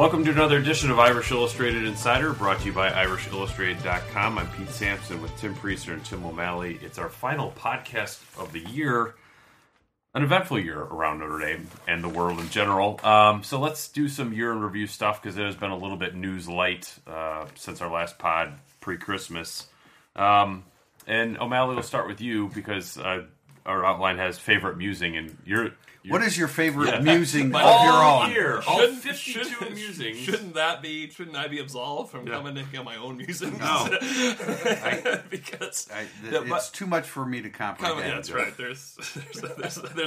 Welcome to another edition of Irish Illustrated Insider, brought to you by irishillustrated.com. I'm Pete Sampson with Tim Priester and Tim O'Malley. It's our final podcast of the year, an eventful year around Notre Dame and the world in general. So let's do some year-in-review stuff, because it has been a little bit news-light since our last pod pre-Christmas. And O'Malley, we'll start with you, because our outline has favorite musing, and what is your favorite musing of your own? Year, all 52 musings. Shouldn't I be absolved from commenting on my own musings? No, because it's too much for me to comprehend. That's right. There's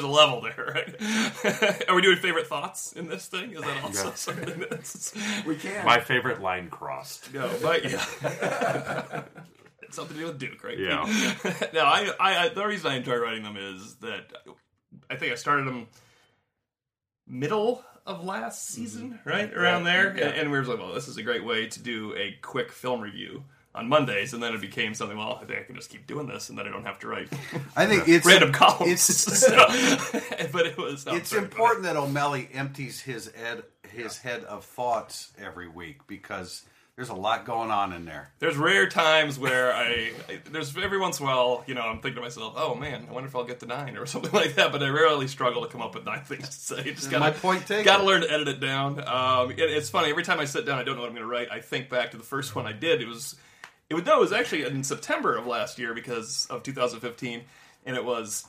a level there. Right? Are we doing favorite thoughts in this thing? Is that also something that's we can? My favorite line crossed. No, but yeah. Something to do with Duke, right? Yeah. No, I the reason I enjoy writing them is that I think I started them middle of last season, right? Around there. Yeah. And we were like, well, this is a great way to do a quick film review on Mondays, and then it became something, well, I think I can just keep doing this, and then I don't have to write it's random columns. It's important that O'Malley empties his head of thoughts every week, because there's a lot going on in there. There's rare times where there's every once in a while, I'm thinking to myself, oh man, I wonder if I'll get to 9 or something like that, but I rarely struggle to come up with 9 things to say. Just gotta, my point taken. Gotta learn to edit it down. It's funny, every time I sit down, I don't know what I'm going to write. I think back to the first one I did. It was actually in September of last year, because of 2015, and it was,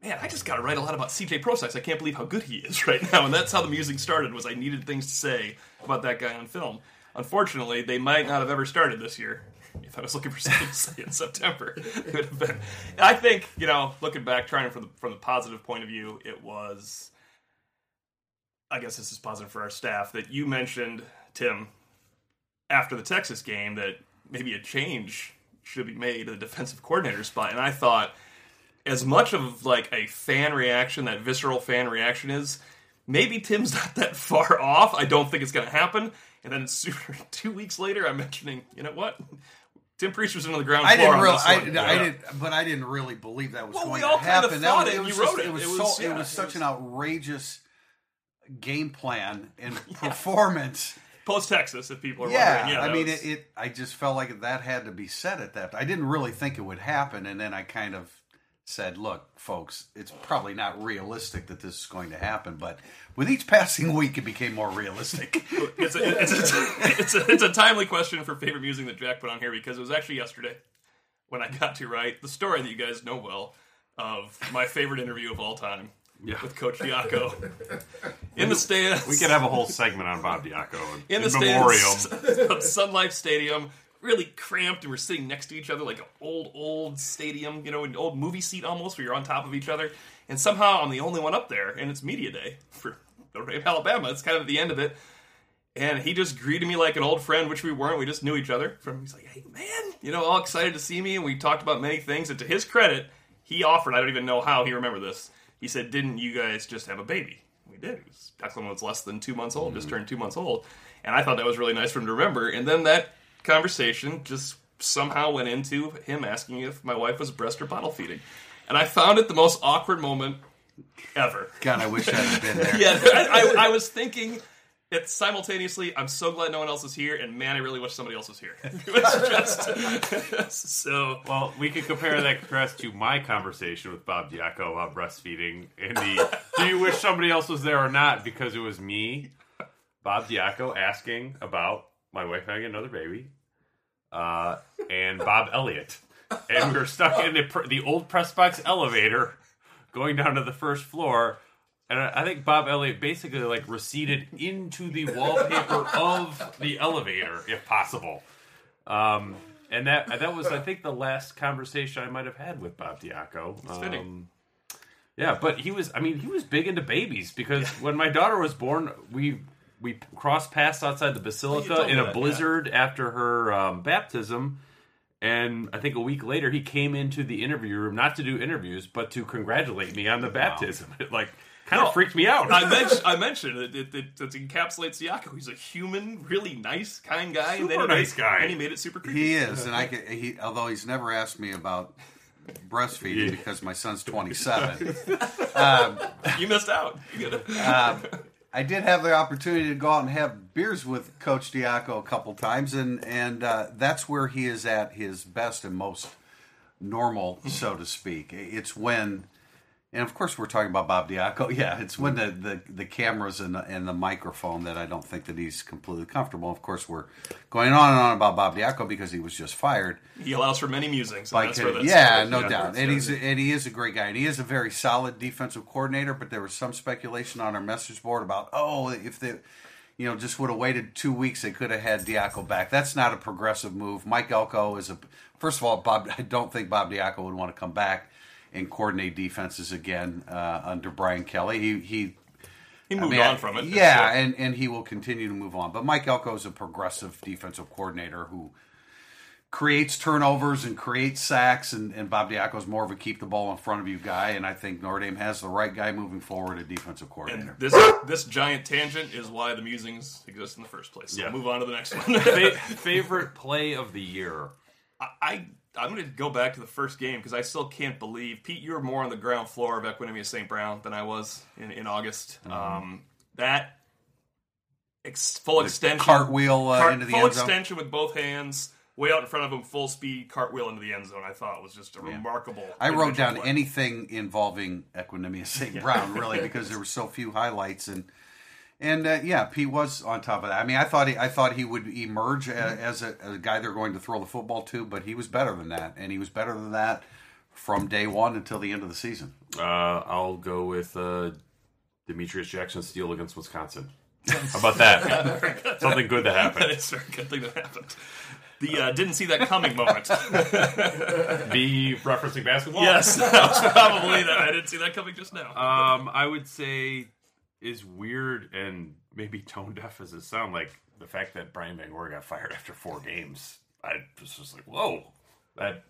man, I just got to write a lot about CJ Prosise. I can't believe how good he is right now, and that's how the music started, was I needed things to say about that guy on film. Unfortunately, they might not have ever started this year. If I was looking for something to say in September, it would have been. I think, looking back, trying from the positive point of view, it was, I guess this is positive for our staff, that you mentioned, Tim, after the Texas game, that maybe a change should be made to the defensive coordinator spot. And I thought, as much of like a fan reaction, that visceral fan reaction is, maybe Tim's not that far off. I don't think it's going to happen. And then 2 weeks later, I'm mentioning, you know what? Tim Priester's on the ground floor on this one. I didn't really believe that was going to happen. Well, we all kind of thought it. You wrote it. It was such an outrageous game plan and performance. Post-Texas, if people are wondering. Yeah, I mean, I just felt like that had to be said at that. I didn't really think it would happen, and then I kind of said, look, folks, it's probably not realistic that this is going to happen, but with each passing week, it became more realistic. It's a timely question for favorite music that Jack put on here, because it was actually yesterday when I got to write the story that you guys know well of my favorite interview of all time with Coach Diaco in the stands. We could have a whole segment on Bob Diaco in the memoriam of Sun Life Stadium. Really cramped, and we're sitting next to each other like an old stadium, an old movie seat almost, where you're on top of each other. And somehow I'm the only one up there, and it's media day for Notre Dame, Alabama. It's kind of the end of it. And he just greeted me like an old friend, which we weren't. We just knew each other. He's like, hey, man, all excited to see me. And we talked about many things. And to his credit, he offered, I don't even know how he remembered this, he said, didn't you guys just have a baby? We did. Declan was less than 2 months old, just turned 2 months old. And I thought that was really nice for him to remember. And then that conversation just somehow went into him asking if my wife was breast or bottle feeding. And I found it the most awkward moment ever. God, I wish I had been there. I was thinking it simultaneously, I'm so glad no one else is here, and man, I really wish somebody else was here. It's just so. Well, we could compare that contrast to my conversation with Bob Diaco about breastfeeding and do you wish somebody else was there or not? Because it was me, Bob Diaco, asking about my wife and I get another baby, and Bob Elliott. And we were stuck in the old press box elevator going down to the first floor, and I think Bob Elliott basically like receded into the wallpaper of the elevator, if possible. And that was, I think, the last conversation I might have had with Bob Diaco. It's fitting. Yeah, but he was big into babies, because when my daughter was born, we crossed paths outside the Basilica in a blizzard after her baptism, and I think a week later he came into the interview room, not to do interviews, but to congratulate me on the baptism. It kind of freaked me out. I mentioned it encapsulates Diaco. He's a human, really nice, kind guy. And he made it super creepy. He is, and although he's never asked me about breastfeeding because my son's 27. You missed out. I did have the opportunity to go out and have beers with Coach Diaco a couple times, and that's where he is at his best and most normal, so to speak. It's when, and of course we're talking about Bob Diaco, yeah, it's when the cameras and the microphone that I don't think that he's completely comfortable. Of course, we're going on and on about Bob Diaco because he was just fired. He allows for many musings. No doubt. And he is a great guy, and he is a very solid defensive coordinator, but there was some speculation on our message board about, if they... just would have waited 2 weeks, they could have had Diaco back. That's not a progressive move. Mike Elko is first of all, I don't think Bob Diaco would want to come back and coordinate defenses again under Brian Kelly. He moved on from it. Yeah, and he will continue to move on. But Mike Elko is a progressive defensive coordinator who creates turnovers and creates sacks, and Bob Diaco is more of a keep-the-ball-in-front-of-you guy, and I think Notre Dame has the right guy moving forward at defensive coordinator. And this giant tangent is why the musings exist in the first place. So Move on to the next one. Favorite play of the year? I'm going to go back to the first game because I still can't believe... Pete, you were more on the ground floor of Equanimous St. Brown than I was in August. Mm-hmm. That full extension... Cartwheel into the end zone. Full extension with both hands... Way out in front of him, full speed, cartwheel into the end zone. I thought was just a remarkable. I wrote down anything involving Equanimous St. Brown, really, because there were so few highlights, and Pete was on top of that. I mean, I thought he would emerge as a guy they're going to throw the football to, but he was better than that, and he was better than that from day one until the end of the season. I'll go with Demetrius Jackson Steele against Wisconsin. How about that? Something good that happened. That is a good thing that happened. The didn't see that coming moment. Be referencing basketball? Yes, that was probably that. I didn't see that coming just now. I would say is weird and maybe tone deaf as it sound, like the fact that Brian Van Gorder got fired after 4 games. I was just like, whoa. That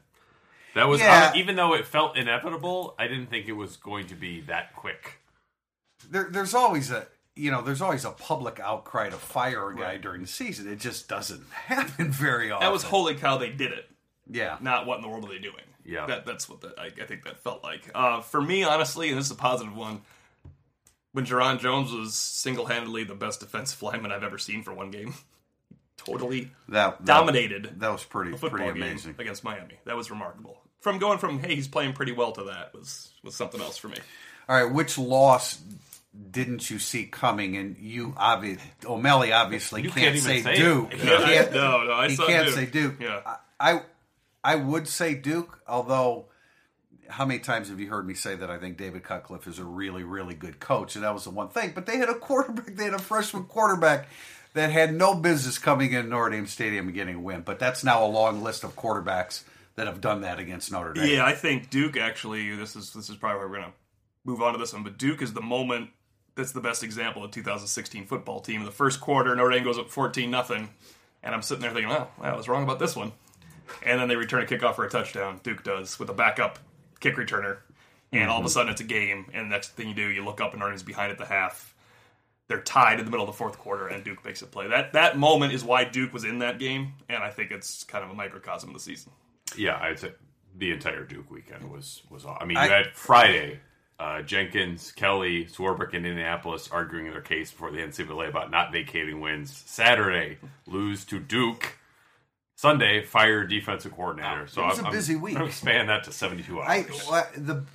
was even though it felt inevitable, I didn't think it was going to be that quick. There's always a... there's always a public outcry to fire a guy during the season. It just doesn't happen very often. That was holy cow, they did it. Yeah. Not what in the world are they doing. Yeah. That's what I think that felt like. For me, honestly, and this is a positive one, when Jaron Jones was single-handedly the best defensive lineman I've ever seen for one game. Totally dominated. That was pretty amazing. Against Miami. That was remarkable. From going from, hey, he's playing pretty well to that was something else for me. All right, which loss... didn't you see coming? And you O'Malley obviously can't say Duke. He can't say Duke. Yeah. I would say Duke, although how many times have you heard me say that I think David Cutcliffe is a really, really good coach, and that was the one thing. But they had a freshman quarterback that had no business coming in Notre Dame Stadium and getting a win. But that's now a long list of quarterbacks that have done that against Notre Dame. Yeah, I think Duke actually this is probably where we're gonna move on to this one, but Duke is the moment. That's the best example of 2016 football team. In the first quarter, Notre Dame goes up 14-0, and I'm sitting there thinking, I was wrong about this one. And then they return a kickoff for a touchdown, Duke does, with a backup kick returner. And all of a sudden, it's a game, and the next thing you do, you look up, and Notre Dame's behind at the half. They're tied in the middle of the fourth quarter, and Duke makes a play. That moment is why Duke was in that game, and I think it's kind of a microcosm of the season. Yeah, I'd say the entire Duke weekend was awesome. I mean, you had Friday... Jenkins, Kelly, Swarbrick, and Indianapolis arguing their case before the NCAA about not vacating wins. Saturday, lose to Duke. Sunday, fire defensive coordinator. So it was a busy week. I'm going to expand that to 72 hours.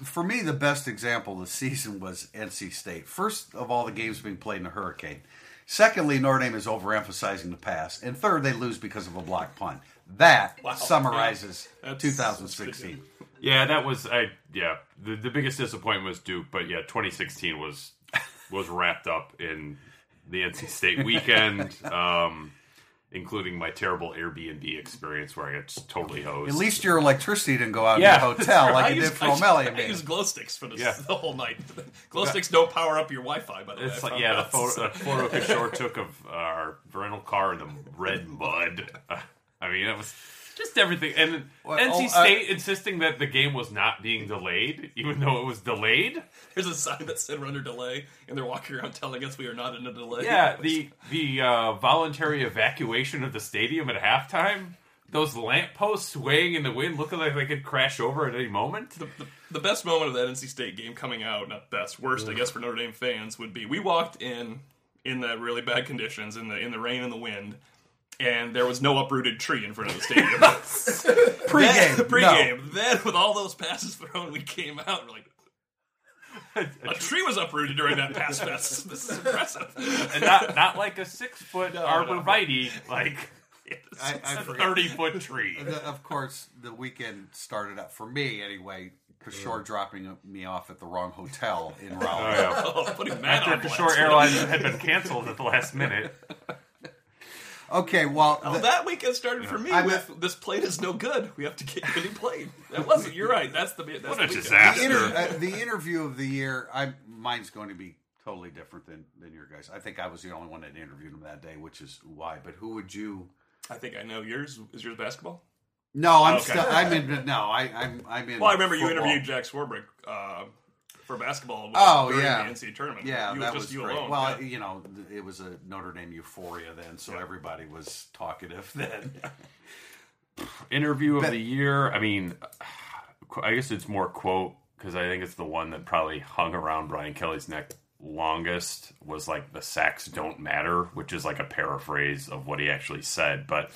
For me, the best example this season was NC State. First of all, the game's being played in a hurricane. Secondly, Notre Dame is overemphasizing the pass. And third, they lose because of a blocked punt. That summarizes 2016. Yeah, that was the biggest disappointment was Duke, but 2016 was wrapped up in the NC State weekend, including my terrible Airbnb experience where I got totally hosed. At least your electricity didn't go out in the hotel like it did for O'Malley. I used glow sticks for the whole night. Glow sticks don't power up your Wi-Fi, by the way. It's the photo Kishore took of our rental car in the red mud. I mean, that was... just everything. And NC State insisting that the game was not being delayed, even though it was delayed. There's a sign that said we're under delay, and they're walking around telling us we are not under delay. Yeah, the voluntary evacuation of the stadium at halftime, those lampposts swaying in the wind looking like they could crash over at any moment. The best moment of that NC State game coming out, not best, worst, I guess, for Notre Dame fans would be we walked in in the really bad conditions, in the rain and the wind, and there was no uprooted tree in front of the stadium. Pre-game. No. Then, with all those passes thrown, we came out and we're like, a tree was uprooted during that pass fest. This is impressive. And not like a 6-foot arborvitae, like a 30-foot tree. Of course, the weekend started up, for me anyway, Kishore dropping me off at the wrong hotel in Raleigh. After Kishore Airlines had been canceled at the last minute. Okay, well... that weekend started for me with this plane is no good. We have to get a new plane. That wasn't... You're right. That's the disaster. The interview of the year, mine's going to be totally different than your guys. I think I was the only one that interviewed him that day, which is why. But who would you... I think I know yours. Is yours basketball? No, I'm in... Well, I remember football. You interviewed Jack Swarbrick for basketball during the NCAA tournament. Yeah, that was great. Alone. Well, you know, it was a Notre Dame euphoria then, so everybody was talkative then. Interview of the year, I mean, I guess it's more quote, because I think it's the one that probably hung around Brian Kelly's neck longest, was like, the sacks don't matter, which is like a paraphrase of what he actually said. But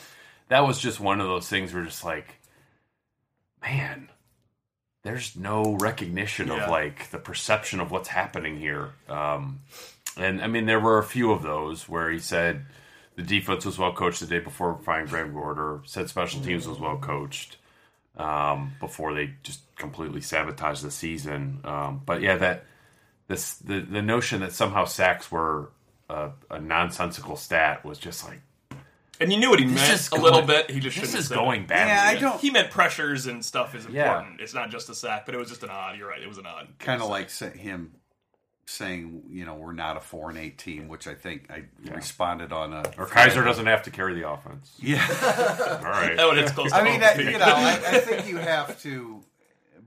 that was just one of those things where just like, man... There's no recognition of, like, the perception of what's happening here. And, I mean, there were a few of those where he said the defense was well coached the day before firing Van Gorder, said special teams was well coached before they just completely sabotaged the season. But, yeah, the notion that somehow sacks were a nonsensical stat was just like, and you knew what he meant a little bit. He just shouldn't have said badly. Yeah, he meant pressures and stuff is important. Yeah. It's not just a sack, but it was just an odd. You're right. It was an odd. Kind of like him saying, you know, we're not a 4-8 team, which I think I responded on a... Or Kaiser doesn't have to carry the offense. Yeah. All right. That one hits close to home. I mean, I think you have to...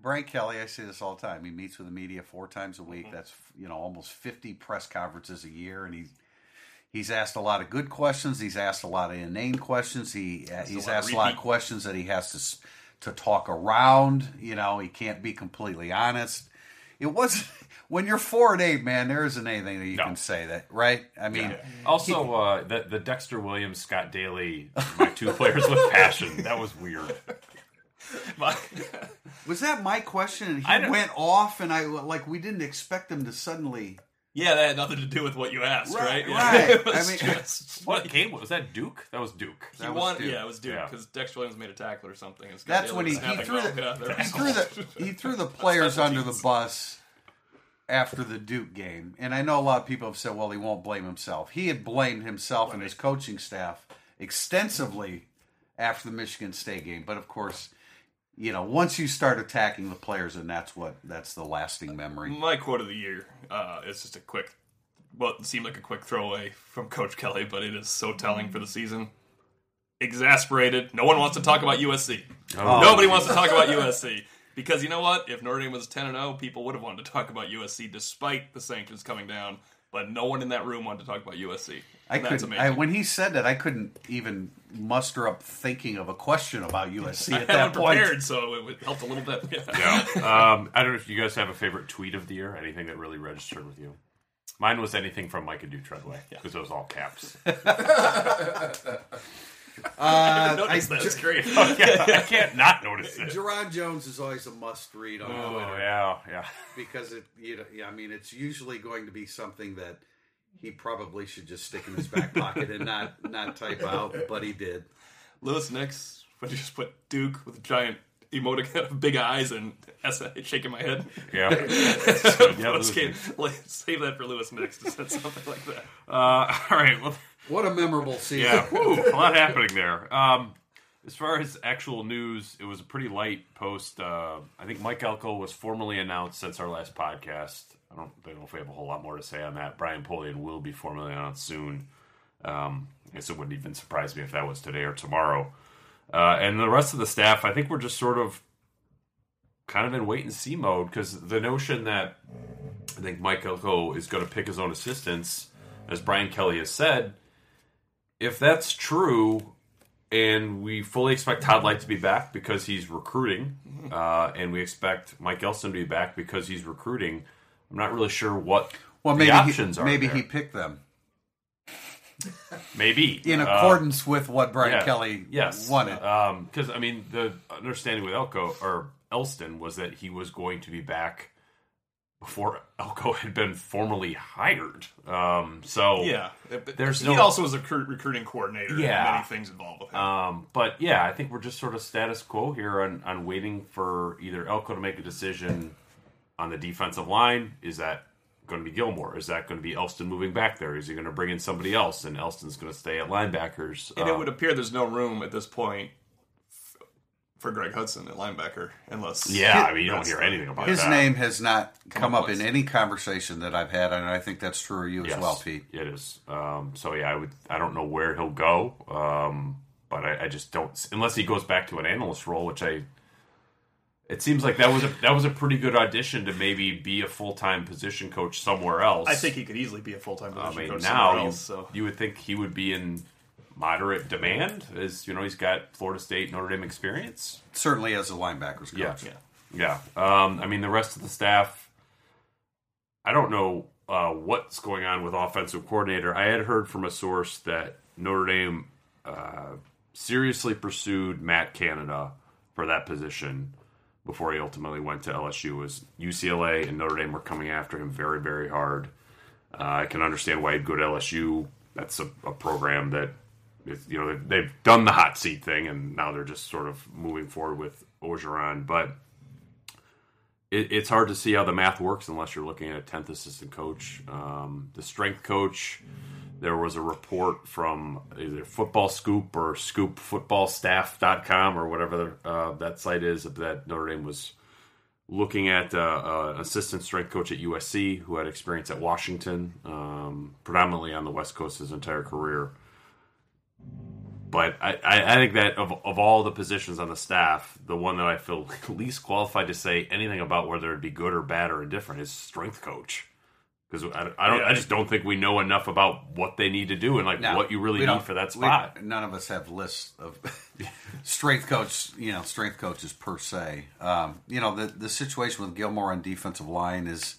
Brian Kelly, I say this all the time, he meets with the media 4 times a week. Mm-hmm. That's, you know, almost 50 press conferences a year, and He's asked a lot of good questions. He's asked a lot of inane questions. He's asked a lot of questions that he has to talk around. You know, he can't be completely honest. It wasn't... When you're 4-8, man, there isn't anything that you can say that, right? I mean... Yeah. Also, the Dexter Williams, Scott Daly, my 2 players with passion. That was weird. Was that my question? And he went off, and we didn't expect him to suddenly... Yeah, that had nothing to do with what you asked, right? Yeah. Right. I mean, what game was that? Duke? That was Duke. Yeah, it was Duke because Dex Williams made a tackle or something. That's when he threw the players under the bus after the Duke game, and I know a lot of people have said, "Well, he won't blame himself." He had blamed himself and his coaching staff extensively after the Michigan State game, but of course. You know, once you start attacking the players, and that's the lasting memory. My quote of the year is just a quick, it seemed like a quick throwaway from Coach Kelly, but it is so telling for the season. Exasperated. No one wants to talk about USC. Oh. Nobody wants to talk about USC. Because you know what? If Notre Dame was 10-0, people would have wanted to talk about USC despite the sanctions coming down. But no one in that room wanted to talk about USC. When he said that, I couldn't even muster up thinking of a question about USC at that point. I had prepared, so it helped a little bit. Yeah. I don't know if you guys have a favorite tweet of the year, anything that really registered with you. Mine was anything from Micah Dutreadway, because it was all caps. That's great. Oh, yeah, I can't not notice it. Jaron Jones is always a must-read on Twitter. Yeah. Because it's usually going to be something that he probably should just stick in his back pocket and not type out, but he did. Lewis next, but he just put Duke with a giant emoticon, big eyes, and shaking my head. Yeah. Save that for Lewis next. That's something like that. All right. Well. What a memorable season. Yeah, a lot happening there. As far as actual news, it was a pretty light post. I think Mike Elko was formally announced since our last podcast. I don't know if we have a whole lot more to say on that. Brian Polian will be formally announced soon. I guess it wouldn't even surprise me if that was today or tomorrow. And the rest of the staff, I think we're just sort of kind of in wait-and-see mode, because the notion that I think Mike Elko is going to pick his own assistants, as Brian Kelly has said, if that's true, and we fully expect Todd Light to be back because he's recruiting, and we expect Mike Elston to be back because he's recruiting, I'm not really sure what the options are. Maybe he picked them. Maybe. In accordance with what Brian Kelly wanted. Because, I mean, the understanding with Elston was that he was going to be back before Elko had been formally hired. He also was a recruiting coordinator. Yeah. And many things involved with him. But, yeah, I think we're just sort of status quo here on waiting for either Elko to make a decision on the defensive line. Is that going to be Gilmore? Is that going to be Elston moving back there? Is he going to bring in somebody else? And Elston's going to stay at linebackers. And it would appear there's no room at this point for Greg Hudson at linebacker, unless... Yeah, I mean, you don't hear anything about his that. His name has not come up in any conversation that I've had, and I think that's true of you as well, Pete. It is. I don't know where he'll go, but I just don't... Unless he goes back to an analyst role, which I... It seems like that was a pretty good audition to maybe be a full-time position coach somewhere else. I think he could easily be a full-time position coach somewhere else. You would think he would be in moderate demand, as you know, he's got Florida State, Notre Dame experience. Certainly as a linebackers coach. Yeah. I mean, the rest of the staff, I don't know what's going on with offensive coordinator. I had heard from a source that Notre Dame seriously pursued Matt Canada for that position before he ultimately went to LSU, was UCLA and Notre Dame were coming after him very, very hard. I can understand why he'd go to LSU. That's a program that, is, you know, they've done the hot seat thing, and now they're just sort of moving forward with Orgeron. But it's hard to see how the math works unless you're looking at a 10th assistant coach. The strength coach, there was a report from either Football Scoop or scoopfootballstaff.com or whatever that site is that Notre Dame was looking at an assistant strength coach at USC who had experience at Washington, predominantly on the West Coast his entire career. But I think that of all the positions on the staff, the one that I feel least qualified to say anything about whether it be good or bad or indifferent is strength coach. Because I just don't think we know enough about what they need to do and what you really need for that spot. None of us have lists of strength coaches per se. The situation with Gilmore on defensive line is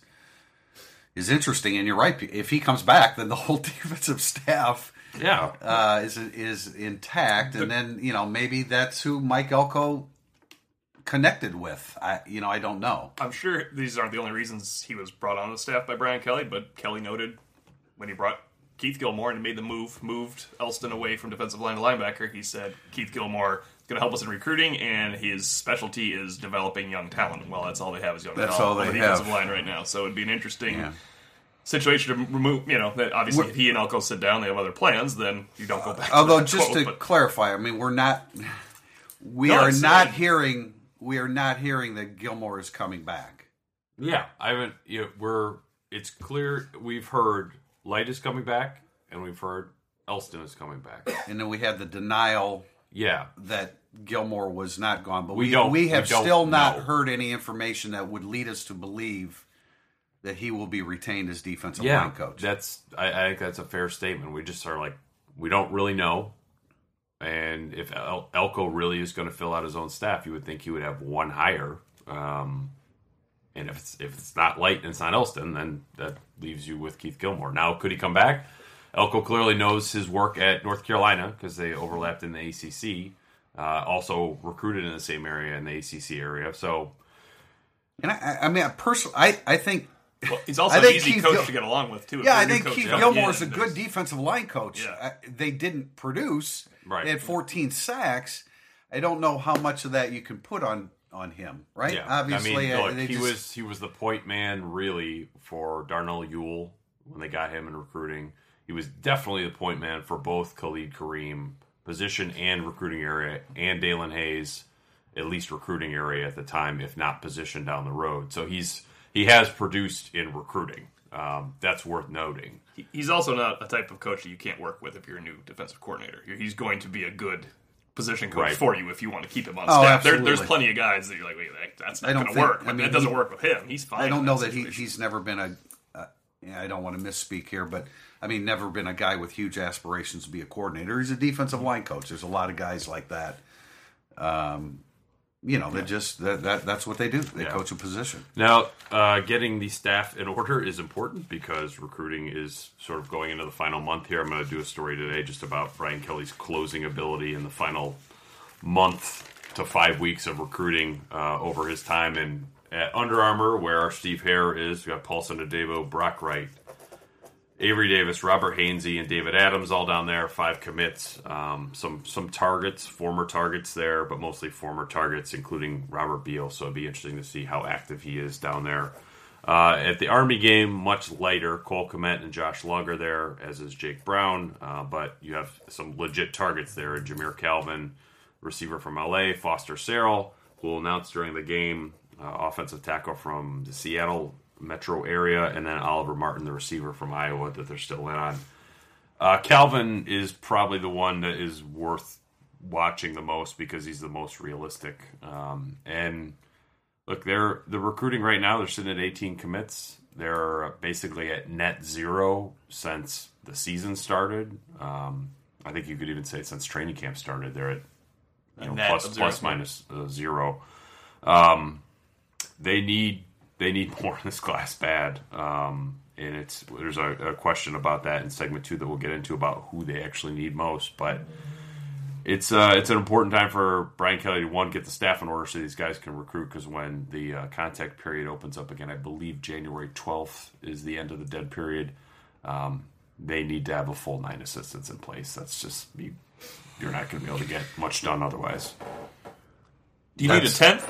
interesting, and you're right. If he comes back, then the whole defensive staff is intact, and then maybe that's who Mike Elko connected with. I don't know. I'm sure these aren't the only reasons he was brought on the staff by Brian Kelly, but Kelly noted when he brought Keith Gilmore and made the moved Elston away from defensive line to linebacker, he said Keith Gilmore is going to help us in recruiting, and his specialty is developing young talent. Well, that's all they have is young talent on the defensive line right now, so it would be an interesting situation to remove, that obviously if he and Elko sit down, they have other plans, then you don't go back to clarify, I mean, we are not hearing that Gilmore is coming back. Yeah, I haven't. It's clear we've heard Light is coming back, and we've heard Elston is coming back, and then we had the denial. Yeah, that Gilmore was not gone, but we have still not heard any information that would lead us to believe that he will be retained as defensive line coach. I think that's a fair statement. We just are we don't really know. And if Elko really is going to fill out his own staff, you would think he would have one hire. And if it's not Light and it's not Elston, then that leaves you with Keith Gilmore. Now, could he come back? Elko clearly knows his work at North Carolina because they overlapped in the ACC. Also recruited in the same area in the ACC area. So, and I think. Well, he's also an easy coach to get along with, too. Yeah, I think Keith Gilmore is a good defensive line coach. Yeah. They didn't produce. Right. They had 14 sacks. I don't know how much of that you can put on him, right? Yeah. Obviously, he was the point man, really, for Darnell Ewell when they got him in recruiting. He was definitely the point man for both Khalid Kareem, position and recruiting area, and Dalen Hayes, at least recruiting area at the time, if not position down the road. So he has produced in recruiting. That's worth noting. He's also not a type of coach that you can't work with if you're a new defensive coordinator. He's going to be a good position coach for you if you want to keep him on staff. There's plenty of guys that you're like, wait, that's not going to work. That doesn't work with him. He's fine. I don't know that he's never been a... I don't want to misspeak here, but never been a guy with huge aspirations to be a coordinator. He's a defensive line coach. There's a lot of guys like that. you know, they just that's what they do. They coach a position. Now, getting the staff in order is important because recruiting is sort of going into the final month here. I'm going to do a story today just about Brian Kelly's closing ability in the final month to 5 weeks of recruiting over his time in at Under Armour, where our Steve Hare is. We've got Paulson Adebo, Brock Wright, Avery Davis, Robert Hainsey, and David Adams all down there. 5 commits, some targets, former targets there, but mostly former targets, including Robert Beal. So it'd be interesting to see how active he is down there. At the Army game, much lighter. Cole Kmet and Josh Lug are there, as is Jake Brown. But you have some legit targets there. Jameer Calvin, receiver from L.A., Foster Serrell, who will announce during the game, offensive tackle from the Seattle metro area, and then Oliver Martin, the receiver from Iowa, that they're still in on. Calvin is probably the one that is worth watching the most because he's the most realistic. And look, the recruiting right now, they're sitting at 18 commits. They're basically at net zero since the season started. I think you could even say since training camp started, they're at plus minus zero. They need more in this class bad, and there's a question about that in segment 2 that we'll get into about who they actually need most. But it's an important time for Brian Kelly to, one, get the staff in order so these guys can recruit, because when the contact period opens up again, I believe January 12th is the end of the dead period. They need to have a full 9 assistants in place. That's just you're not going to be able to get much done otherwise. Do you need a 10th?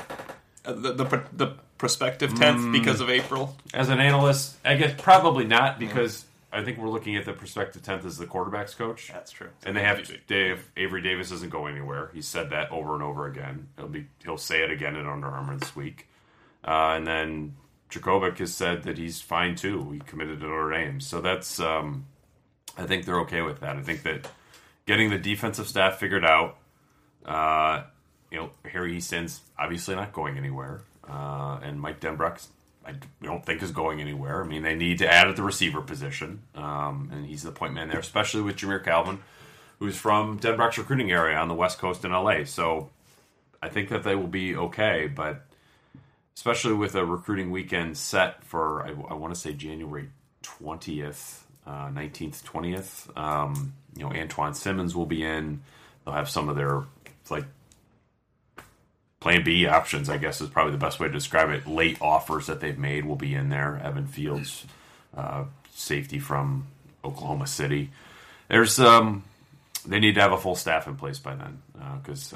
The prospective 10th because of April? As an analyst, I guess probably not, because I think we're looking at the prospective 10th as the quarterback's coach. That's true. And they have Avery Davis doesn't go anywhere. He said that over and over again. He'll say it again at Under Armour this week. And then Jakovic has said that he's fine too. He committed to Notre Dame. So that's I think they're okay with that. I think that getting the defensive staff figured out, Harry Easton's obviously not going anywhere. And Mike Denbrock, I don't think, is going anywhere. I mean, they need to add at the receiver position, and he's the point man there, especially with Jameer Calvin, who's from Denbrock's recruiting area on the West Coast in L.A. So I think that they will be okay, but especially with a recruiting weekend set for, I want to say, January 20th, 19th, 20th. Antoine Simmons will be in. They'll have some of their, Plan B options, I guess, is probably the best way to describe it. Late offers that they've made will be in there. Evan Fields, safety from Oklahoma City. They need to have a full staff in place by then, because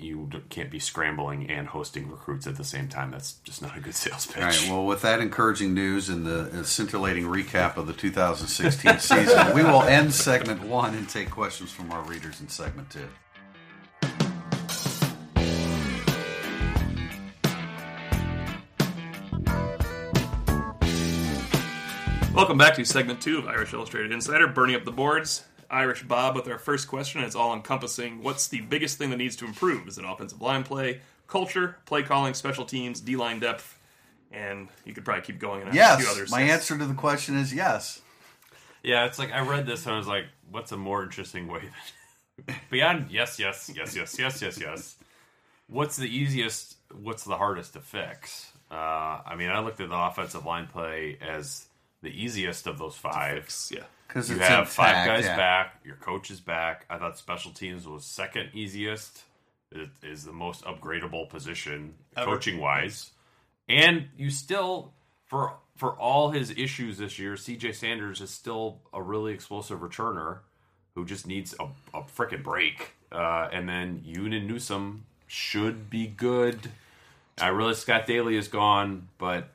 you can't be scrambling and hosting recruits at the same time. That's just not a good sales pitch. All right, well, with that encouraging news and the scintillating recap of the 2016 season, we will end segment 1 and take questions from our readers in segment 2. Welcome back to segment 2 of Irish Illustrated Insider, burning up the boards. Irish Bob with our first question. It's all-encompassing. What's the biggest thing that needs to improve? Is it offensive line play, culture, play calling, special teams, D-line depth? And you could probably keep going. And yes, a few others. My answer to the question is yes. Yeah, it's I read this and I was like, what's a more interesting way? Beyond yes, what's the easiest, what's the hardest to fix? I looked at the offensive line play as the easiest of those 5. Yeah. Because you have intact, 5 guys back. Your coach is back. I thought special teams was second easiest. It is the most upgradable position, coaching-wise. And you still, for all his issues this year, C.J. Sanders is still a really explosive returner who just needs a frickin' break. And then Ewan Newsome should be good. I realize Scott Daly is gone, but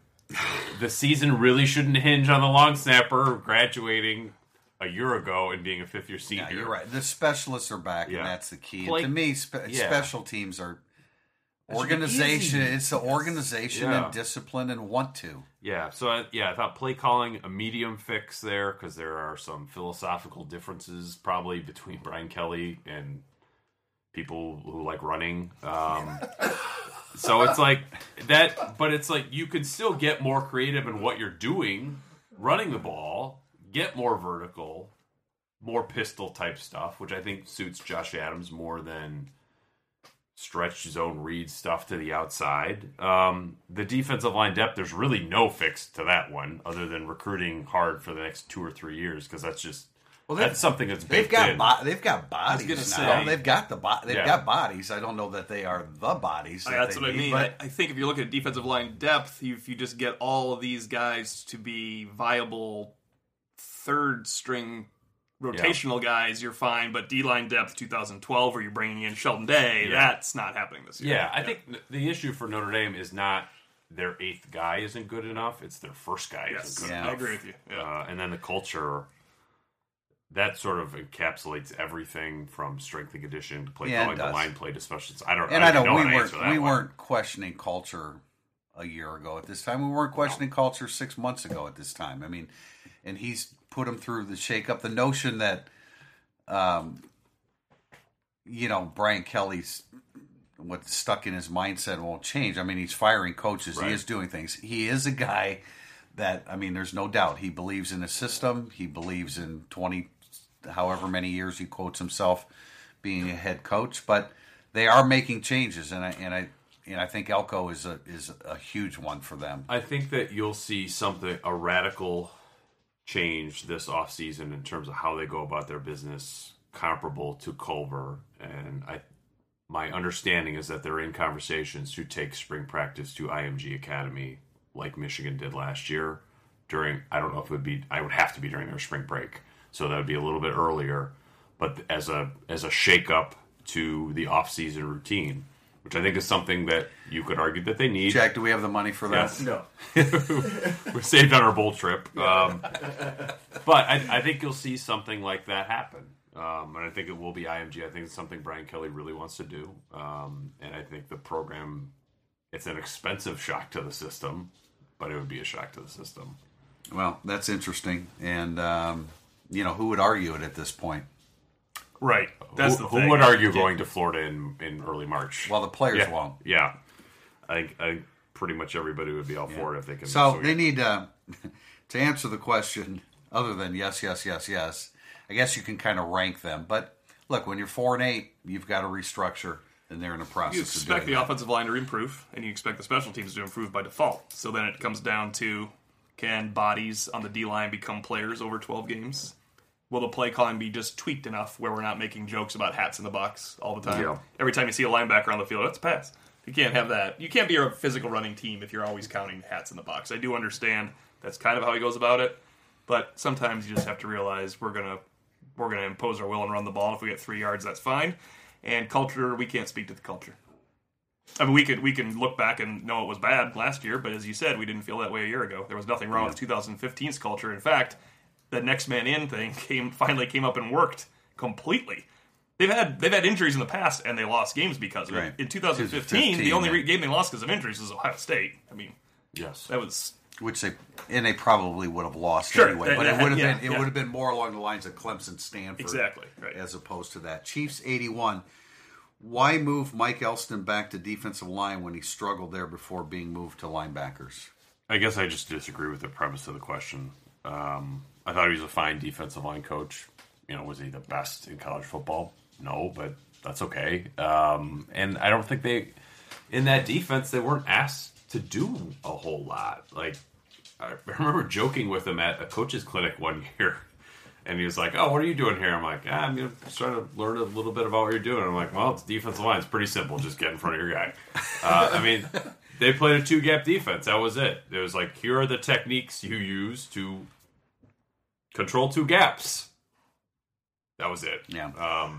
the season really shouldn't hinge on the long snapper graduating a year ago and being a fifth-year senior. Yeah, you're right. The specialists are back, and that's the key. To me, special teams are organization. It's the organization and discipline and want to. Yeah, so I thought play calling, a medium fix there, because there are some philosophical differences probably between Brian Kelly and people who like running. So it's that, but it's you can still get more creative in what you're doing, running the ball, get more vertical, more pistol type stuff, which I think suits Josh Adams more than stretch zone read stuff to the outside. The defensive line depth, there's really no fix to that one other than recruiting hard for the next 2 or 3 years, because that's just that's something that's baked in. They've got bodies. They've got bodies. I don't know that they are the bodies. That's what I mean. But I think if you look at defensive line depth, if you just get all of these guys to be viable third string rotational guys, you're fine. But D-line depth 2012, where you're bringing in Sheldon Day, that's not happening this year. I think the issue for Notre Dame is not their eighth guy isn't good enough. It's their first guy isn't good enough. I agree with you. And then the culture... That sort of encapsulates everything from strength and condition to play calling to line play to special. We weren't questioning culture a year ago at this time. We weren't questioning culture 6 months ago at this time. I mean, and he's put him through the shakeup. The notion that, Brian Kelly's what's stuck in his mindset won't change. I mean, he's firing coaches. Right. He is doing things. He is a guy that, I mean, there's no doubt he believes in his system. He believes in 20. However many years he quotes himself being a head coach, but they are making changes, and I think Elko is a huge one for them. I think that you'll see a radical change this offseason in terms of how they go about their business, comparable to Culver. And my understanding is that they're in conversations to take spring practice to IMG Academy, like Michigan did last year. I would have to be during their spring break. So that would be a little bit earlier, but as a shakeup to the off-season routine, which I think is something that you could argue that they need. Jack, do we have the money for that? Yes. No. We're saved on our bowl trip. But I think you'll see something like that happen. And I think it will be IMG. I think it's something Brian Kelly really wants to do. And I think the program, it's an expensive shock to the system, but it would be a shock to the system. Well, that's interesting. And... who would argue it at this point? Right. That's the thing. Who would argue going to Florida in early March? Well, the players won't. Yeah. I pretty much everybody would be all for it if they can. So they need to answer the question, other than yes, yes, yes, yes, I guess you can kind of rank them. But, look, when you're 4-8, you've got to restructure, and they're in the process of doing that. You expect the offensive line to improve, and you expect the special teams to improve by default. So then it comes down to... Can bodies on the D-line become players over 12 games? Will the play calling be just tweaked enough where we're not making jokes about hats in the box all the time? Yeah. Every time you see a linebacker on the field, that's a pass. You can't have that. You can't be a physical running team if you're always counting hats in the box. I do understand that's kind of how he goes about it, but sometimes you just have to realize we're gonna impose our will and run the ball. If we get 3 yards, that's fine. And culture, we can't speak to the culture. I mean, we can look back and know it was bad last year, but as you said, we didn't feel that way a year ago. There was nothing wrong with 2015's culture. In fact, the next man in thing finally came up and worked completely. They've had injuries in the past, and they lost games because of it. In 2015, the only game they lost because of injuries was Ohio State. I mean, yes, that was they probably would have lost anyway. But it would have been more along the lines of Clemson, Stanford, exactly, right, as opposed to that. Chiefs 81. Why move Mike Elston back to defensive line when he struggled there before being moved to linebackers? I guess I just disagree with the premise of the question. I thought he was a fine defensive line coach. Was he the best in college football? No, but that's okay. And I don't think in that defense, they weren't asked to do a whole lot. Like, I remember joking with him at a coach's clinic one year. And he was like, "Oh, what are you doing here?" I'm like, "I'm just trying to learn a little bit about what you're doing." I'm like, "Well, it's defensive line. It's pretty simple. Just get in front of your guy." They played a two-gap defense. That was it. It was like, here are the techniques you use to control two gaps. That was it. Yeah.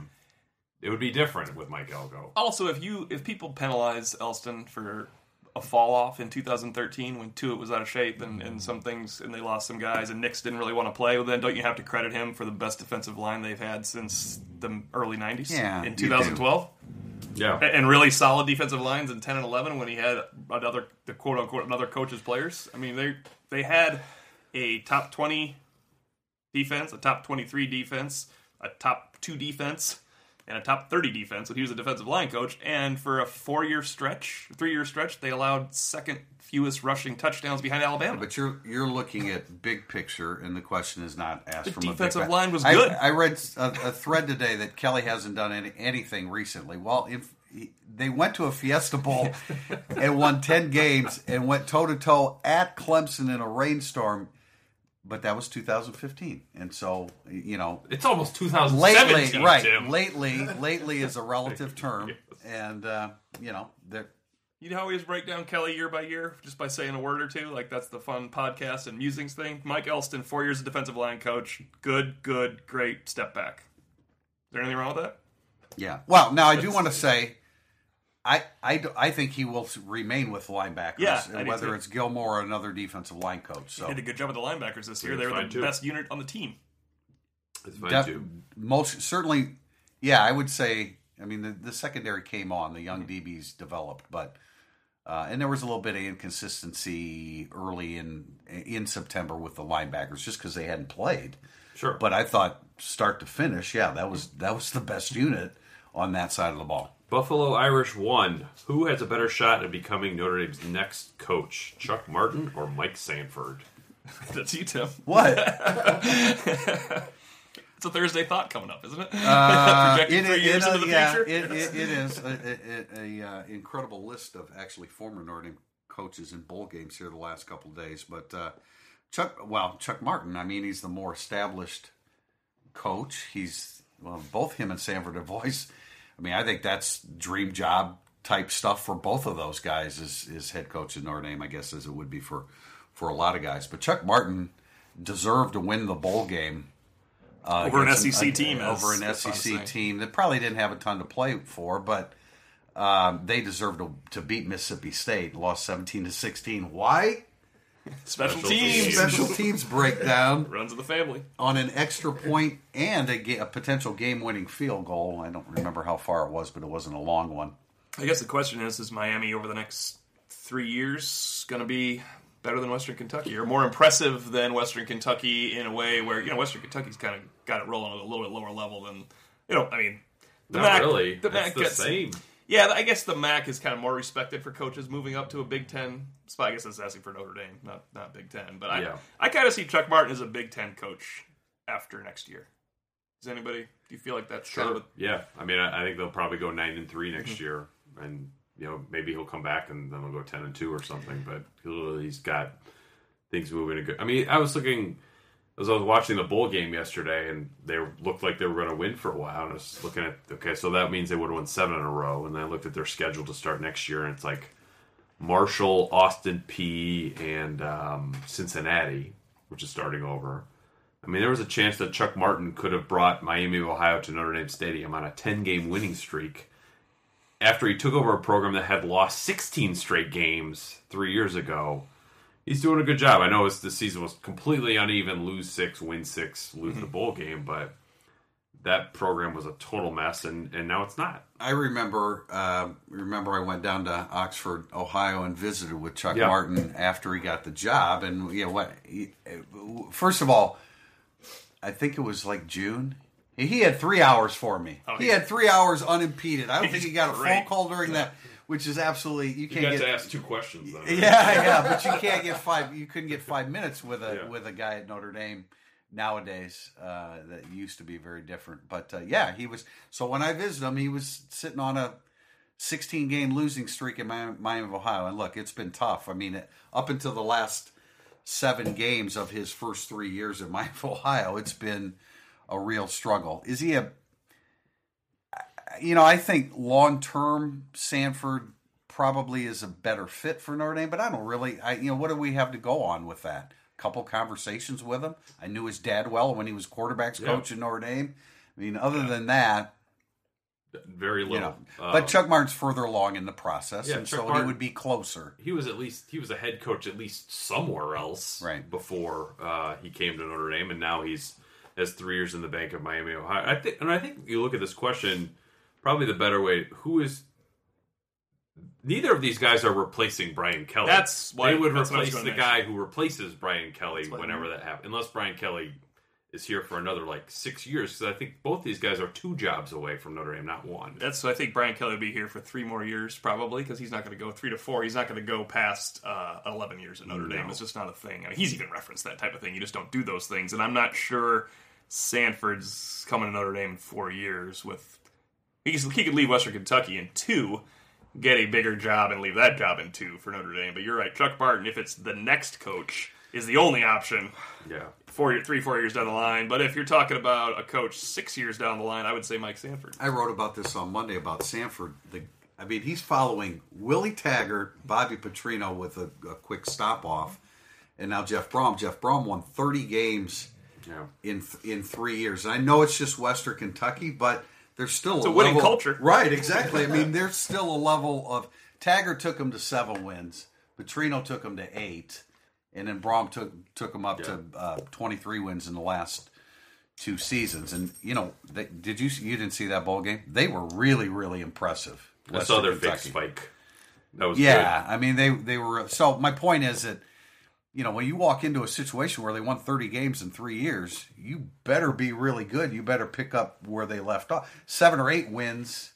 It would be different with Mike Elko. Also, if people penalize Elston for a fall off in 2013 when Tuitt was out of shape and some things, and they lost some guys, and Nix didn't really want to play. Well, then don't you have to credit him for the best defensive line they've had since the early 90s? Yeah, in 2012? Yeah. And really solid defensive lines in 10 and 11 when he had the quote unquote another coach's players. I mean, they had a top 20 defense, a top 23 defense, a top 2 defense, and a top 30 defense when he was a defensive line coach. And for a 3-year stretch, they allowed second fewest rushing touchdowns behind Alabama. Yeah, but you're looking at big picture, and the question is not asked the from a big picture. The defensive line was good. I read a thread today that Kelly hasn't done anything recently. Well, They went to a Fiesta Bowl and won 10 games and went toe-to-toe at Clemson in a rainstorm. But that was 2015. And so, you know. It's almost 2017, lately, right. Tim. Lately is a relative term. Yes. And, you know. You know how we always break down Kelly year by year just by saying a word or two? Like, that's the fun podcast and musings thing. Mike Elston, 4 years of defensive line coach. Good, great step back. Is there anything wrong with that? Yeah. Well, now I do want to say, I think he will remain with linebackers, whether it's Gilmore or another defensive line coach. So. He did a good job with the linebackers this year. They were the best unit on the team. It's fine, too. Most certainly, yeah, I would say, I mean, the secondary came on. The young DBs developed, but and there was a little bit of inconsistency early in September with the linebackers just because they hadn't played. Sure. But I thought start to finish, yeah, that was the best unit on that side of the ball. Buffalo Irish 1. Who has a better shot at becoming Notre Dame's next coach, Chuck Martin or Mike Sanford? That's you, Tim. What? It's a Thursday thought coming up, isn't it? Projecting 3 years into the future? It is an incredible list of actually former Notre Dame coaches in bowl games here the last couple of days. But Chuck Martin, I mean, he's the more established coach. He's, well, both him and Sanford have voiced. I mean, I think that's dream job type stuff for both of those guys is head coach in Notre Dame, I guess, as it would be for a lot of guys. But Chuck Martin deserved to win the bowl game over an SEC team that probably didn't have a ton to play for, but they deserved to beat Mississippi State, lost 17-16. Why? Special teams. Special teams breakdown. Runs of the family. On an extra point and a potential game-winning field goal. I don't remember how far it was, but it wasn't a long one. I guess the question is Miami over the next 3 years going to be better than Western Kentucky or more impressive than Western Kentucky in a way where, you know, Western Kentucky's kind of got it rolling at a little bit lower level than, you know, I mean. Not really. It's the same. Yeah, I guess the MAC is kind of more respected for coaches moving up to a Big Ten spot. I guess that's asking for Notre Dame, not Big Ten. But I kind of see Chuck Martin as a Big Ten coach after next year. Does anybody? Do you feel like that's sure? Kind of yeah, I mean, I think they'll probably go 9-3 next year, and you know maybe he'll come back and then they'll go 10-2 or something. But he's got things moving. I mean, I was looking as I was watching the bowl game yesterday, and they looked like they were going to win for a while. And I was looking at, okay, so that means they would have won 7 in a row. And I looked at their schedule to start next year, and it's like Marshall, Austin P, and Cincinnati, which is starting over. I mean, there was a chance that Chuck Martin could have brought Miami of Ohio to Notre Dame Stadium on a 10-game winning streak after he took over a program that had lost 16 straight games 3 years ago. He's doing a good job. I know the season was completely uneven, lose 6, win 6, lose the bowl game, but that program was a total mess, and now it's not. I remember I went down to Oxford, Ohio, and visited with Chuck Martin after he got the job. And you know what? First of all, I think it was like June. He had 3 hours for me. Oh, he had 3 hours unimpeded. I don't think he got a phone call during that. Which is absolutely you got to ask two questions though. Yeah, but you can't get five. You couldn't get 5 minutes with a guy at Notre Dame nowadays. That used to be very different, but he was. So when I visited him, he was sitting on a 16-game losing streak in Miami of Ohio, and look, it's been tough. I mean, up until the last 7 games of his first 3 years in Miami of Ohio, it's been a real struggle. Is he a You know, I think long-term Sanford probably is a better fit for Notre Dame, but I don't really, you know, what do we have to go on with that? A couple conversations with him. I knew his dad well when he was quarterback's coach in Notre Dame. I mean, other than that. Very little. You know, but Chuck Martin's further along in the process, and Chuck Martin, he would be closer. He was a head coach at least somewhere else before he came to Notre Dame, and now he has 3 years in the bank of Miami, Ohio. I think you look at this question. Probably the better way. Neither of these guys are replacing Brian Kelly. That's why they would replace the guy who replaces Brian Kelly whenever that happens, unless Brian Kelly is here for another like 6 years. Because I think both these guys are 2 jobs away from Notre Dame, not one. That's I think Brian Kelly will be here for 3 more years probably because he's not going to go 3 to 4. He's not going to go past 11 years at Notre Dame. It's just not a thing. I mean, he's even referenced that type of thing. You just don't do those things. And I'm not sure Sanford's coming to Notre Dame in 4 years with. He could leave Western Kentucky in two, get a bigger job, and leave that job in two for Notre Dame. But you're right, Chuck Martin, if it's the next coach, is the only option. Yeah. 4 years down the line. But if you're talking about a coach 6 years down the line, I would say Mike Sanford. I wrote about this on Monday about Sanford. He's following Willie Taggart, Bobby Petrino with a quick stop off, and now Jeff Brom. Jeff Brom won 30 games in 3 years. And I know it's just Western Kentucky, but there's still it's a winning level, culture. Right, exactly. I mean, there's still a level of... Taggart took him to 7 wins. Petrino took him to 8. And then Brom took him up to 23 wins in the last 2 seasons. And, you didn't see that bowl game? They were really, really impressive. I saw their big spike. That was good. I mean, they were... So my point is that, when you walk into a situation where they won 30 games in 3 years, you better be really good. You better pick up where they left off. 7 or 8 wins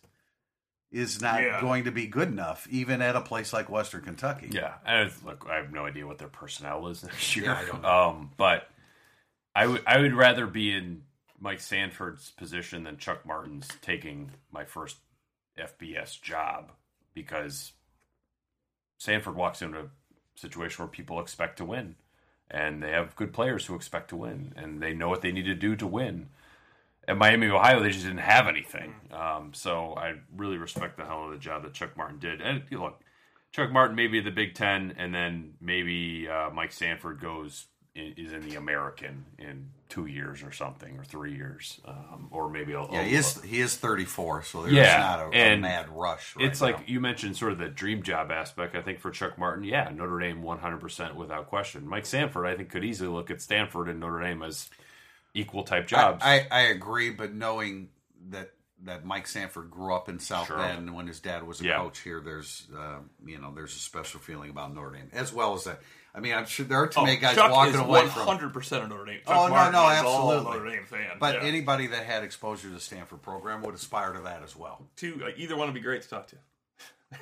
is not going to be good enough, even at a place like Western Kentucky. Yeah, and look, I have no idea what their personnel is next year. Yeah, I don't know. But I would rather be in Mike Sanford's position than Chuck Martin's taking my first FBS job, because Sanford walks into a situation where people expect to win, and they have good players who expect to win, and they know what they need to do to win. At Miami of Ohio, they just didn't have anything. So I really respect the hell of the job that Chuck Martin did. And look, Chuck Martin may be the Big Ten, and then maybe Mike Sanford is in the American in 2 years or something, or 3 years, or maybe he is 34, so there's not a mad rush. It's like you mentioned, sort of the dream job aspect. I think for Chuck Martin, Notre Dame 100% without question. Mike Sanford, I think, could easily look at Stanford and Notre Dame as equal type jobs. I agree, but knowing that Mike Sanford grew up in South Bend when his dad was a coach here, there's there's a special feeling about Notre Dame, as well as that. I mean, I'm sure there are too many guys walking away from 100% of Notre Dame. Chuck Martin is absolutely all Notre Dame fan. But anybody that had exposure to the Stanford program would aspire to that as well. Either one would be great to talk to.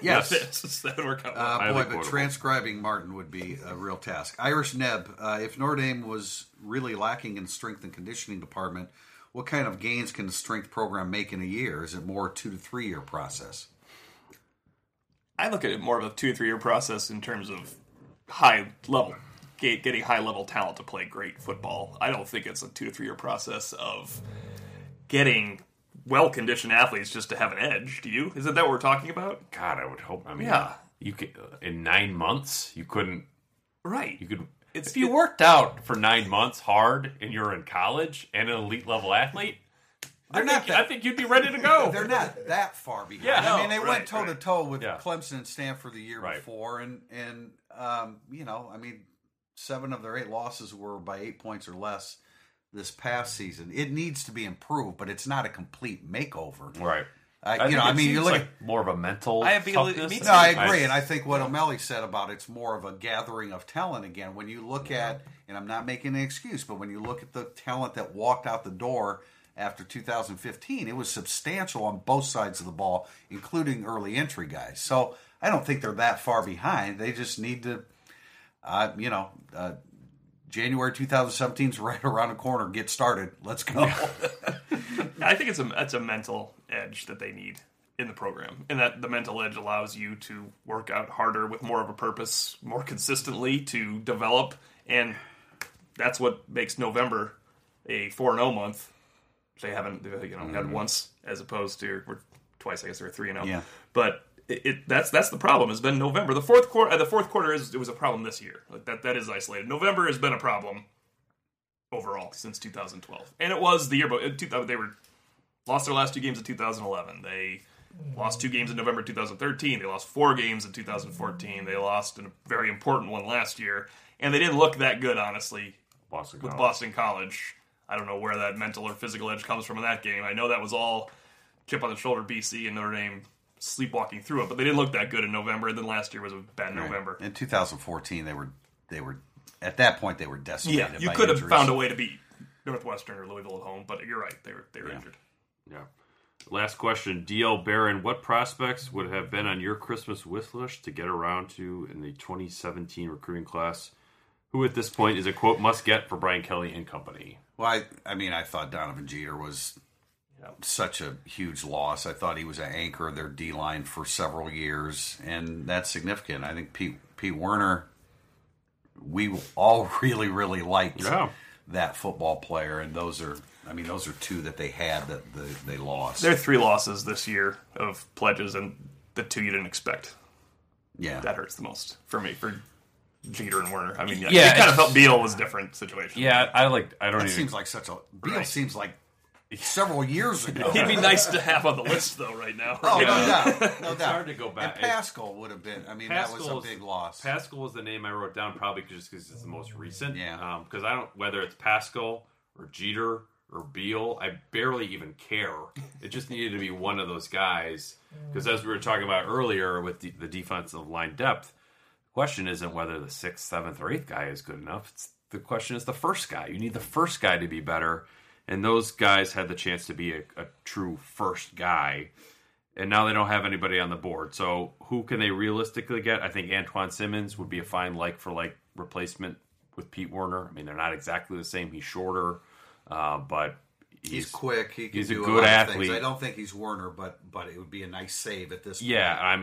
Yes. That would work out well. But transcribing Martin would be a real task. Irish Neb, if Notre Dame was really lacking in strength and conditioning department, what kind of gains can the strength program make in a year? Is it more a 2 to 3 year process? I look at it more of a 2 to 3 year process in terms of high level, getting high level talent to play great football. I don't think it's a 2 to 3 year process of getting well-conditioned athletes just to have an edge. Do you? Isn't that what we're talking about? God, I would hope. I mean, you could, in 9 months, you couldn't. Right. You could. If you worked out for 9 months hard and you're in college and an elite level athlete, I think you'd be ready to go. They're not that far behind. They went toe to toe with Clemson and Stanford the year before, and 7 of their 8 losses were by 8 points or less this past season. It needs to be improved, but it's not a complete makeover. Right. You look like more of a mental toughness. No, I agree, and I think what O'Malley said about it's more of a gathering of talent again. When you look at, and I'm not making an excuse, but when you look at the talent that walked out the door after 2015, it was substantial on both sides of the ball, including early entry guys. So I don't think they're that far behind. They just need to, January 2017 is right around the corner. Get started. Let's go. I think it's a mental edge that they need in the program, and that the mental edge allows you to work out harder with more of a purpose, more consistently to develop, and that's what makes November a 4-0 month. They haven't had once, as opposed to twice. I guess they were 3-0. Yeah, but. That's the problem. Has been November. The fourth quarter was a problem this year. Like that is isolated. November has been a problem overall since 2012, and it was the year. But they lost their last 2 games in 2011. They lost 2 games in November 2013. They lost 4 games in 2014. They lost a very important one last year, and they didn't look that good, honestly. Boston College. I don't know where that mental or physical edge comes from in that game. I know that was all chip on the shoulder, BC and Notre Dame sleepwalking through it, but they didn't look that good in November, and then last year was a bad November. In 2014, they were at that point, they were decimated. Yeah, you could have found a way to beat Northwestern or Louisville at home, but you're right, they were injured. Yeah. Last question, D.L. Barron, what prospects would have been on your Christmas wish list to get around to in the 2017 recruiting class? Who at this point is a quote must get for Brian Kelly and company? Well, I thought Donovan Jeter was such a huge loss. I thought he was an anchor of their D-line for several years, and that's significant. I think Pete Werner, we all really liked that football player, and those are two that they had that they lost. There are three losses this year of pledges, and the two you didn't expect. Yeah. That hurts the most for me, for Jeter and Werner. I mean, yeah, it kind of felt Beal was a different situation. Yeah, Beal seems like several years ago. He'd be nice to have on the list, though, right now. Right? Oh, no doubt. It's hard to go back. And Pascal would have been. I mean, that was a big loss. Pascal was the name I wrote down, probably just because it's the most recent. Yeah. Because whether it's Pascal or Jeter or Beal, I barely even care. It just needed to be one of those guys. Because as we were talking about earlier with the defensive line depth, the question isn't whether the sixth, seventh, or eighth guy is good enough. The question is the first guy. You need the first guy to be better. And those guys had the chance to be a true first guy. And now they don't have anybody on the board. So who can they realistically get? I think Antoine Simmons would be a fine like-for-like replacement with Pete Werner. I mean, they're not exactly the same. He's shorter, but he's quick. He's do a good athlete. I don't think he's Werner, but it would be a nice save at this point. Yeah,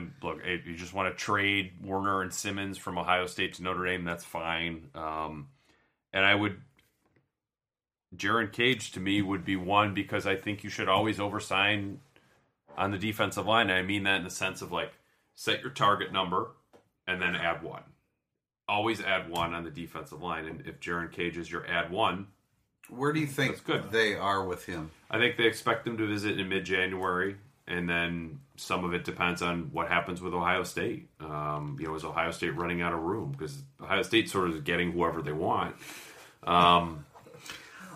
you just want to trade Werner and Simmons from Ohio State to Notre Dame, that's fine. Jaron Cage, to me, would be one because I think you should always oversign on the defensive line. And I mean that in the sense of, set your target number and then add one. Always add one on the defensive line. And if Jaron Cage is your add one, where do you think they are with him? I think they expect him to visit in mid-January, and then some of it depends on what happens with Ohio State. Is Ohio State running out of room? Because Ohio State sort of is getting whoever they want.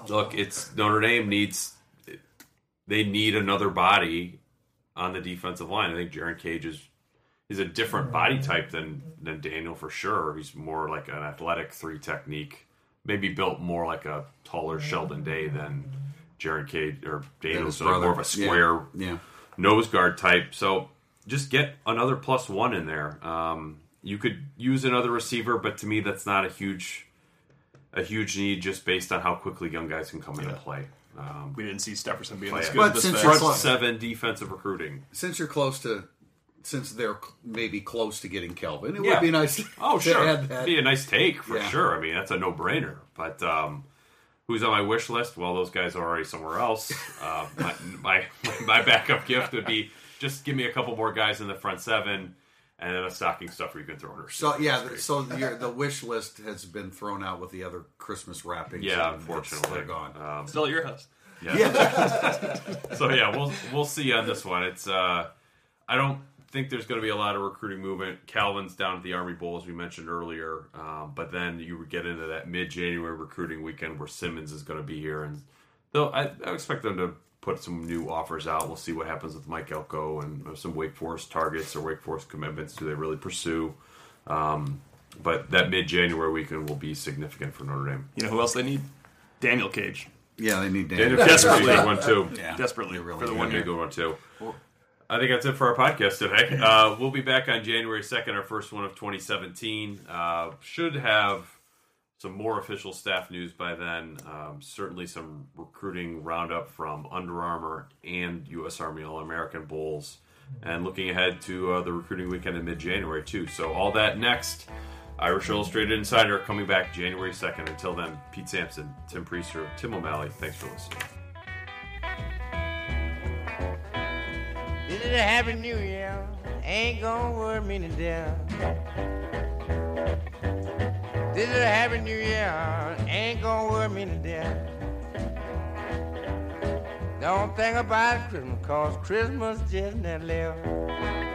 Look, Notre Dame needs another body on the defensive line. I think Jaron Cage is a different body type than Daniel for sure. He's more like an athletic three technique, maybe built more like a taller Sheldon Day than Jaron Cage or Daniel's brother. More of a square nose guard type. So just get another plus one in there. You could use another receiver, but to me that's not a huge need just based on how quickly young guys can come in and play. We didn't see Stepperson being as good as this front seven defensive recruiting. Since they're maybe close to getting Calvin, it would be nice to add that. It'd be a nice take for sure. I mean, that's a no-brainer. But who's on my wish list? Well, those guys are already somewhere else. My backup gift would be just give me a couple more guys in the front seven. And then a stocking stuffer you can throw in her. So the wish list has been thrown out with the other Christmas wrappings. Yeah, unfortunately. They're gone. Still at your house. Yeah. So, we'll see on this one. It's I don't think there's going to be a lot of recruiting movement. Calvin's down at the Army Bowl, as we mentioned earlier. But then you would get into that mid-January recruiting weekend where Simmons is going to be here. And though I expect them to put some new offers out. We'll see what happens with Mike Elko and some Wake Forest targets or Wake Forest commitments. Do they really pursue? But that mid-January weekend will be significant for Notre Dame. You know who else they need? Daniel Cage. Yeah, they need Daniel Cage. Desperately. One, too. Yeah. Desperately. Really for the one good one, too. I think that's it for our podcast today. We'll be back on January 2nd, our first one of 2017. Should have some more official staff news by then. Certainly some recruiting roundup from Under Armour and U.S. Army All-American Bowls. And looking ahead to the recruiting weekend in mid-January, too. So all that next. Irish Illustrated Insider coming back January 2nd. Until then, Pete Sampson, Tim Priester, Tim O'Malley. Thanks for listening. This is a happy new year. Ain't gonna worry me to death. This is a happy new year, ain't gonna worry me to death. Don't think about Christmas, cause Christmas just never left.